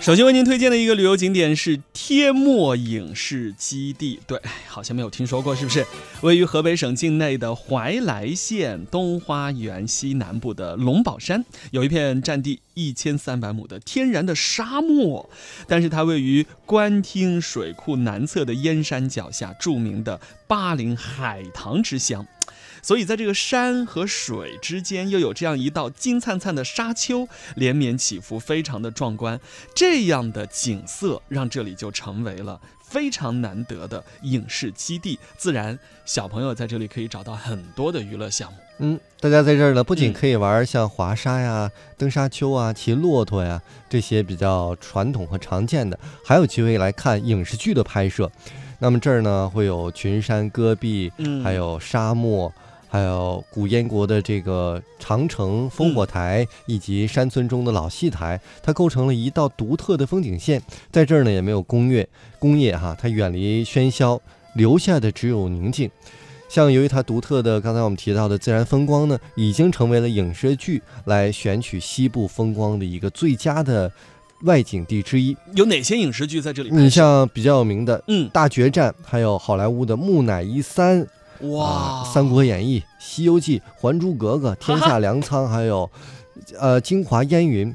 首先为您推荐的一个旅游景点是贴墨影视基地，对，好像没有听说过，是不是？位于河北省境内的怀来县东花园西南部的龙宝山，有一片占地1300亩的天然的沙漠，但是它位于官厅水库南侧的燕山脚下，著名的巴陵海棠之乡。所以在这个山和水之间又有这样一道金灿灿的沙丘连绵起伏，非常的壮观。这样的景色让这里就成为了非常难得的影视基地，自然小朋友在这里可以找到很多的娱乐项目。大家在这儿呢，不仅可以玩像滑沙呀、登沙丘啊、骑骆驼呀这些比较传统和常见的，还有机会来看影视剧的拍摄。那么这儿呢会有群山戈壁，还有沙漠，还有古燕国的这个长城烽火台，以及山村中的老戏台，它构成了一道独特的风景线。在这儿呢也没有工业它远离喧嚣，留下的只有宁静。像由于它独特的刚才我们提到的自然风光呢，已经成为了影视剧来选取西部风光的一个最佳的外景地之一。有哪些影视剧在这里拍摄？你像比较有名的大决战，还有好莱坞的木乃伊3，哇，三国演义、西游记、还珠格格、天下粮仓，还有京华烟云，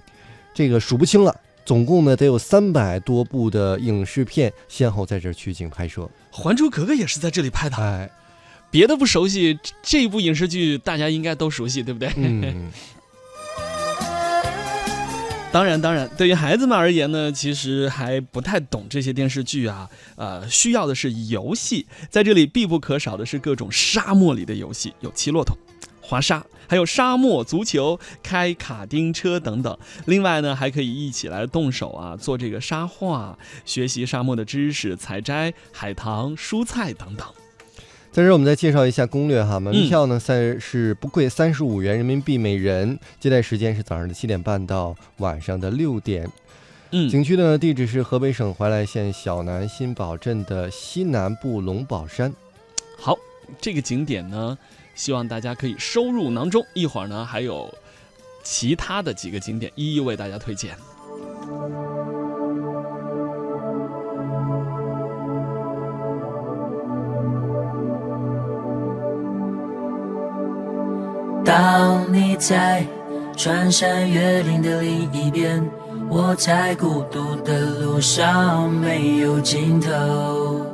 这个数不清了。总共呢得有300多部的影视片先后在这儿取景拍摄。还珠格格也是在这里拍的。别的不熟悉，这一部影视剧大家应该都熟悉，对不对？当然，对于孩子们而言呢，其实还不太懂这些电视剧啊，需要的是游戏。在这里必不可少的是各种沙漠里的游戏，有骑骆驼、滑沙，还有沙漠足球、开卡丁车等等。另外呢，还可以一起来动手啊，做这个沙画，学习沙漠的知识，采摘海棠、蔬菜等等。在这我们再介绍一下攻略哈，门票呢是不贵，35元人民币每人，接待时间是早上的7点半到晚上的6点。景区的地址是河北省怀来县小南新堡镇的西南部龙宝山。好，这个景点呢，希望大家可以收入囊中，一会儿呢还有其他的几个景点一一为大家推荐。当你在穿山越岭的另一边，我在孤独的路上没有尽头。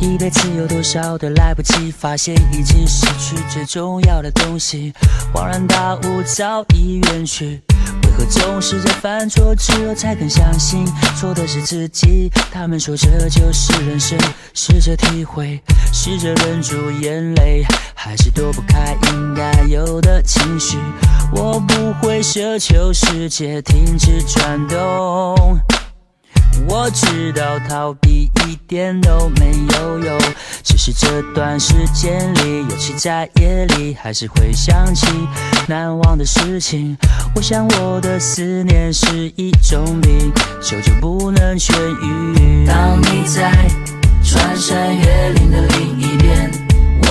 一辈子有多少的来不及发现，已经失去最重要的东西，恍然大悟早已远去。为何总是在犯错之后才肯相信错的是自己？他们说这就是人生，试着体会，试着忍住眼泪，还是躲不开应该有的情绪。我不会奢求世界停止转动，我知道逃避一点都没有用，只是这段时间里，尤其在夜里，还是会想起难忘的事情。我想我的思念是一种病，久久不能痊愈。当你在穿山越岭的另一边，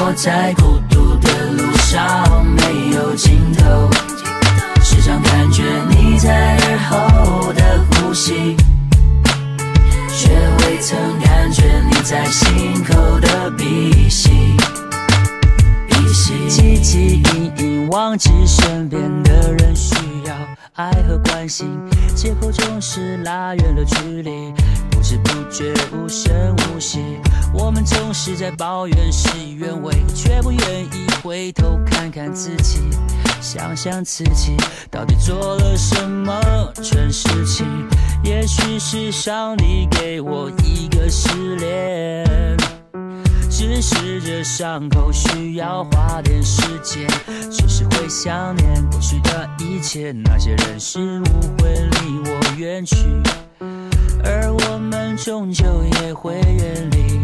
我在孤独的路上没有尽头，时常感觉你在耳后的呼吸，却未曾感觉你在心口的鼻息。汲汲营营，忘记身边的人需要爱和关心，借口总是拉远了距离，不知不觉无声无息。我们总是在抱怨事与愿违，却不愿意回头看看自己，想想自己到底做了什么蠢事情。也许是上帝给我一个失恋，只是这伤口需要花点时间，只是会想念过去的一切，那些人事物会离我远去，而我们终究也会远离，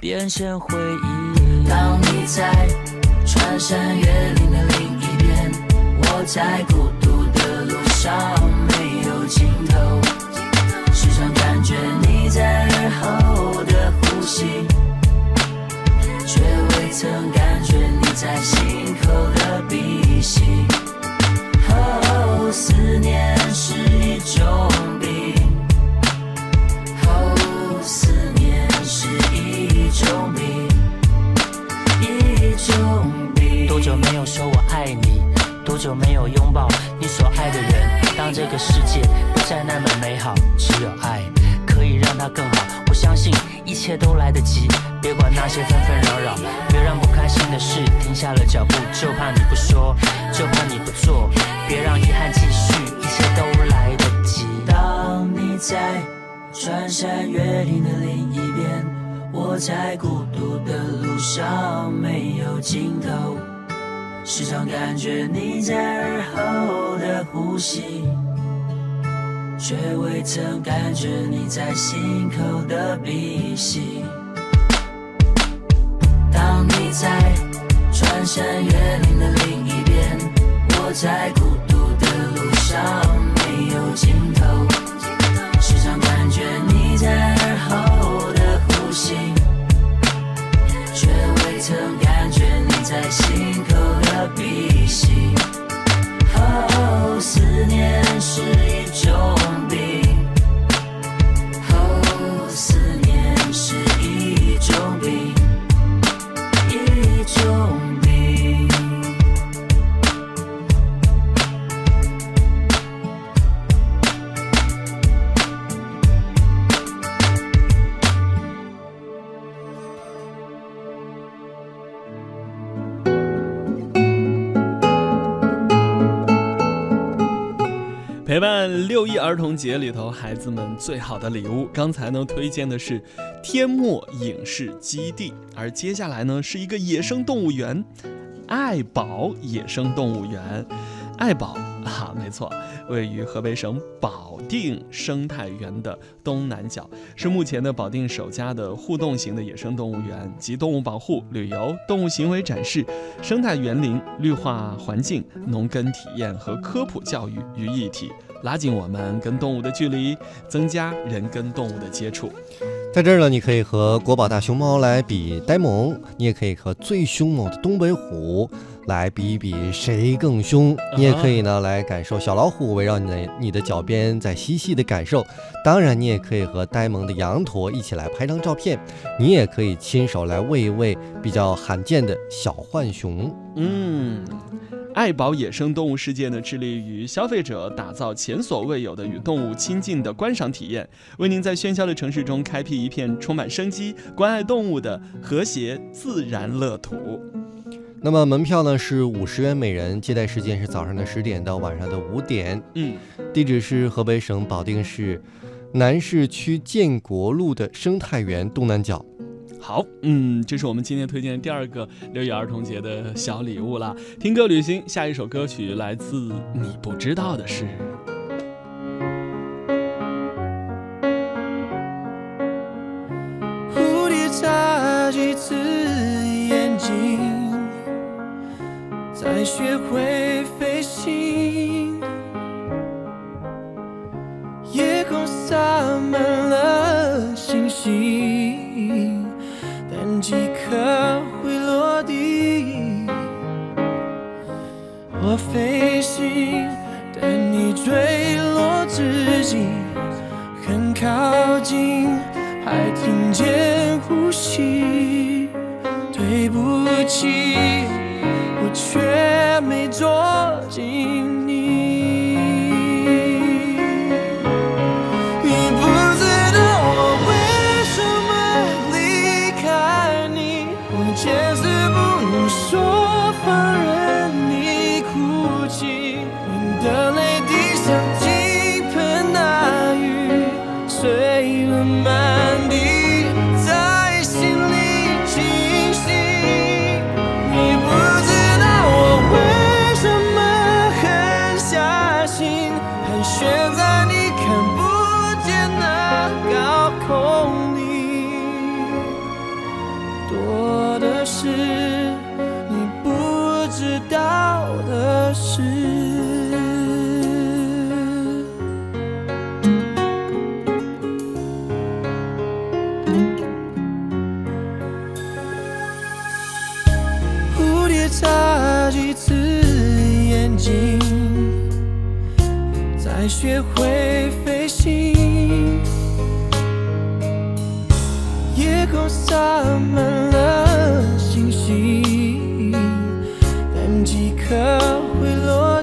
变成回忆。当你在穿山越岭的另一边，我在孤独的路上没有尽头，时常感觉你在耳后的呼吸，却未曾感觉你在心口的鼻息。久没有拥抱你所爱的人，当这个世界不再那么美好，只有爱可以让它更好。我相信一切都来得及，别管那些纷纷扰扰，别让不开心的事停下了脚步，就怕你不说，就怕你不做，别让遗憾继续，一切都来得及。当你在穿山越岭的另一边，我在孤独的路上没有尽头，时常感觉你在耳后的呼吸，却未曾感觉你在心口的鼻息。当你在穿山越岭的另一边，我在孤独的路上没有尽头，时常感觉你在耳后的呼吸，却未曾感觉你在心口的鼻息。哦，思念是一种病，哦，思念是一种病，一种病。陪伴6·1儿童节里头孩子们最好的礼物，刚才呢推荐的是天漠影视基地，而接下来呢是一个野生动物园，爱宝野生动物园。爱宝啊，没错，位于河北省保定生态园的东南角，是目前的保定首家的互动型的野生动物园，集动物保护、旅游、动物行为展示、生态园林、绿化环境、农耕体验和科普教育于一体，拉近我们跟动物的距离，增加人跟动物的接触。在这儿呢，你可以和国宝大熊猫来比呆萌，你也可以和最凶猛的东北虎来比一比谁更凶，你也可以呢来感受小老虎围绕你的脚边在嬉戏的感受，当然你也可以和呆萌的羊驼一起来拍张照片，你也可以亲手来喂一喂比较罕见的小浣熊。爱宝野生动物世界呢，致力于消费者打造前所未有的与动物亲近的观赏体验，为您在喧嚣的城市中开辟一片充满生机、关爱动物的和谐自然乐土。那么门票呢是50元每人，接待时间是早上的10点到晚上的5点。地址是河北省保定市南市区建国路的生态园东南角。好，这是我们今天推荐的第二个6·1儿童节的小礼物了。听歌旅行，下一首歌曲来自你不知道的事。蝴蝶眨几次眼睛，才学会飞行，夜空洒满了星星，但几颗会落地。我飞行，但你坠落自己很靠近，还听见呼吸。对不起，我却没捉紧你。你不知道我为什么离开你，我坚持不能说放任你哭泣，你的泪滴像倾盆大雨，碎了满地。学会飞行，夜空洒满了星星，但几颗会落。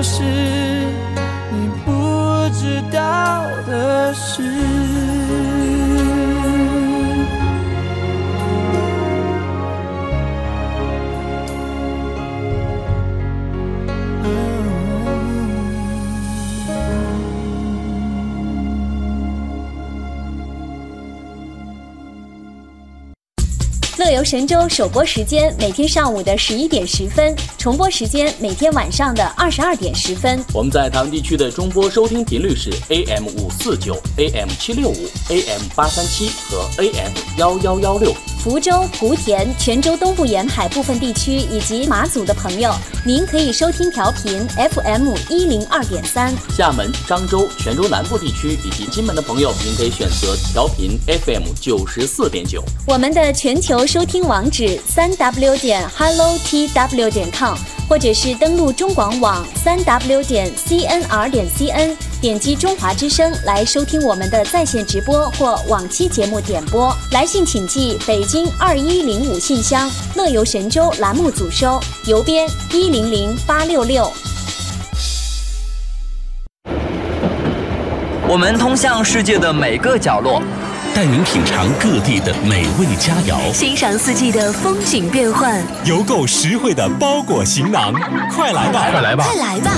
是你不知道的事。乐游神州首播时间每天上午的11点10分，重播时间每天晚上的22点10分。我们在台湾地区的中波收听频率是 AM549、AM765、AM837 和 AM1116。福州、莆田、泉州东部沿海部分地区以及马祖的朋友，您可以收听调频 FM102.3。厦门、漳州、泉州南部地区以及金门的朋友，您可以选择调频 FM94.9。我们的全球收听网址3w.hellotw.com， 或者是登录中广网3w.cnr.cn， 点击中华之声来收听我们的在线直播或往期节目点播。来信请寄北京2105信箱，乐游神州栏目组收，邮编100866。我们通向世界的每个角落，带您品尝各地的美味佳肴，欣赏四季的风景变幻，邮购实惠的包裹行囊。快来吧，快来吧，快来吧！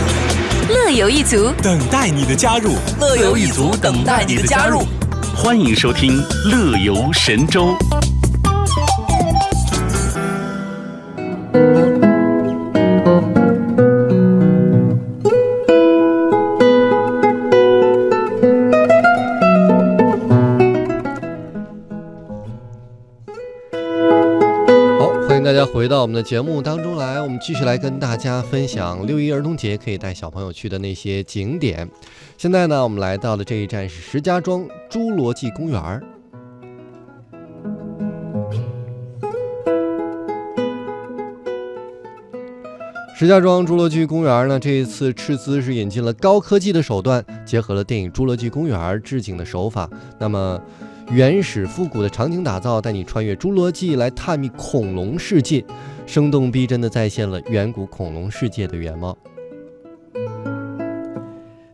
乐游一族等待你的加入，乐游一族等待你的加入。欢迎收听《乐游神州》。回到我们的节目当中来，我们继续来跟大家分享6·1儿童节可以带小朋友去的那些景点。现在呢，我们来到的这一站是石家庄侏罗纪公园。石家庄侏罗纪公园呢，这一次斥资是引进了高科技的手段，结合了电影《侏罗纪公园》置景的手法，那么原始复古的场景打造，带你穿越侏罗纪来探秘恐龙世界，生动逼真的再现了远古恐龙世界的原貌。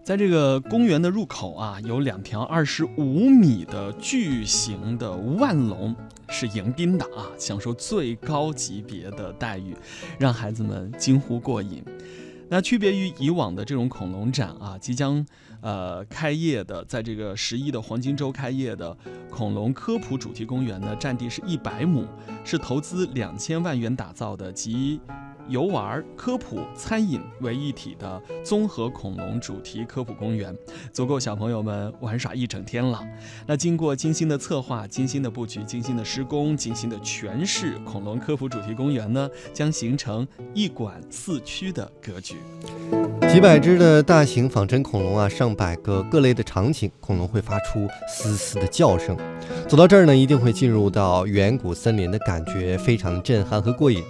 在这个公园的入口啊，有2条25米的巨型的腕龙，是迎宾的啊，享受最高级别的待遇，让孩子们惊呼过瘾。那区别于以往的这种恐龙展啊，即将开业的，在这个11的黄金周开业的恐龙科普主题公园呢，占地是100亩，是投资2000万元打造的集游玩、科普、餐饮为一体的综合恐龙主题科普公园，足够小朋友们玩耍一整天了。那经过精心的策划、精心的布局、精心的施工、精心的诠释，恐龙科普主题公园呢，将形成1馆4区的格局。几百只的大型仿真恐龙啊，上百个各类的场景，恐龙会发出嘶嘶的叫声。走到这儿呢，一定会进入到远古森林的感觉，非常震撼和过瘾。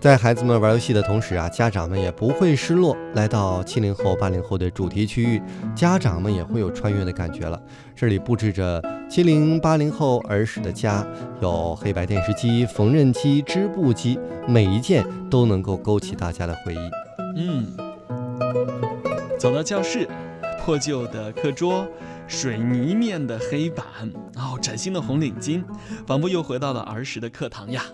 在孩子们玩游戏的同时啊，家长们也不会失落。来到70后、80后的主题区域，家长们也会有穿越的感觉了。这里布置着70、80后儿时的家，有黑白电视机、缝纫机、织布机，每一件都能够勾起大家的回忆。走到教室，破旧的课桌，水泥面的黑板，崭新的红领巾，仿佛又回到了儿时的课堂呀。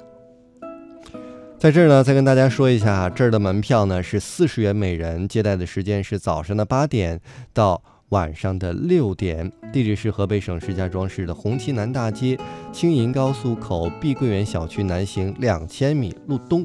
在这儿呢，再跟大家说一下，这儿的门票呢是40元每人，接待的时间是早上的8点到晚上的6点，地址是河北省石家庄市的红旗南大街青银高速口碧桂园小区南行2000米路东。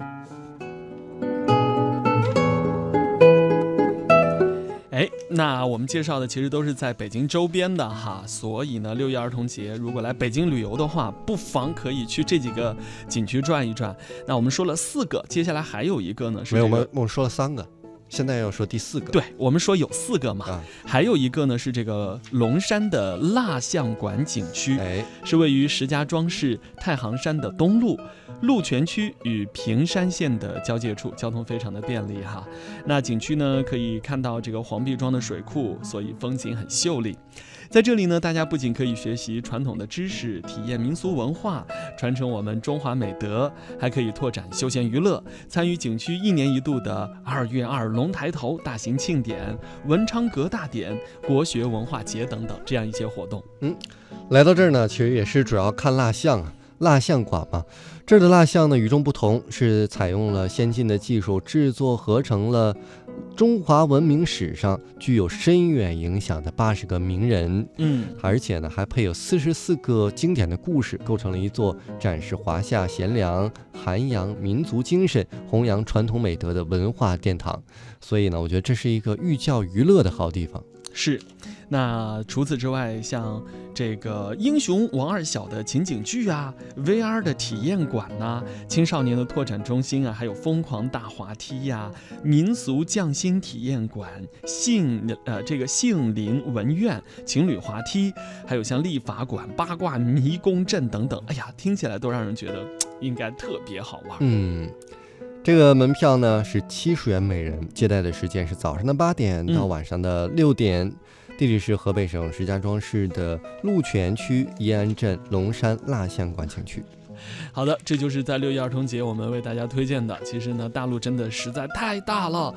那我们介绍的其实都是在北京周边的哈，所以呢，6一儿童节如果来北京旅游的话，不妨可以去这几个景区转一转。那我们说了4个，接下来还有一个呢是、我们说了3个。现在要说第4个，对，我们说有4个嘛、还有一个呢是这个龙山的蜡像馆景区、是位于石家庄市太行山的东麓，鹿泉区与平山县的交界处，交通非常的便利哈。那景区呢可以看到这个黄壁庄的水库，所以风景很秀丽。在这里呢，大家不仅可以学习传统的知识，体验民俗文化，传承我们中华美德，还可以拓展休闲娱乐，参与景区1年1度的2月2龙抬头大型庆典、文昌阁大典、国学文化节等等这样一些活动。来到这儿呢，其实也是主要看蜡像啊，蜡像馆嘛。这儿的蜡像呢与众不同，是采用了先进的技术制作，合成了中华文明史上具有深远影响的80个名人，而且呢还配有44个经典的故事，构成了一座展示华夏贤良、涵养民族精神、弘扬传统美德的文化殿堂。所以呢，我觉得这是一个寓教于乐的好地方。是，那除此之外，像这个英雄王二小的情景剧啊， VR 的体验馆啊，青少年的拓展中心啊，还有疯狂大滑梯啊，民俗匠心体验馆，杏林文苑情侣滑梯，还有像立法馆、八卦迷宫阵等等，听起来都让人觉得应该特别好玩。这个门票呢是70元每人，接待的时间是早上的8点到晚上的6点，地址是河北省石家庄市的鹿泉区延安镇龙山蜡像馆景区。好的，这就是在6一儿童节我们为大家推荐的。其实呢，大陆真的实在太大了，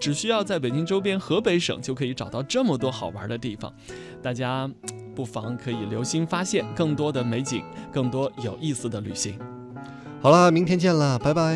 只需要在北京周边河北省就可以找到这么多好玩的地方，大家不妨可以留心发现更多的美景，更多有意思的旅行。好了，明天见了，拜拜。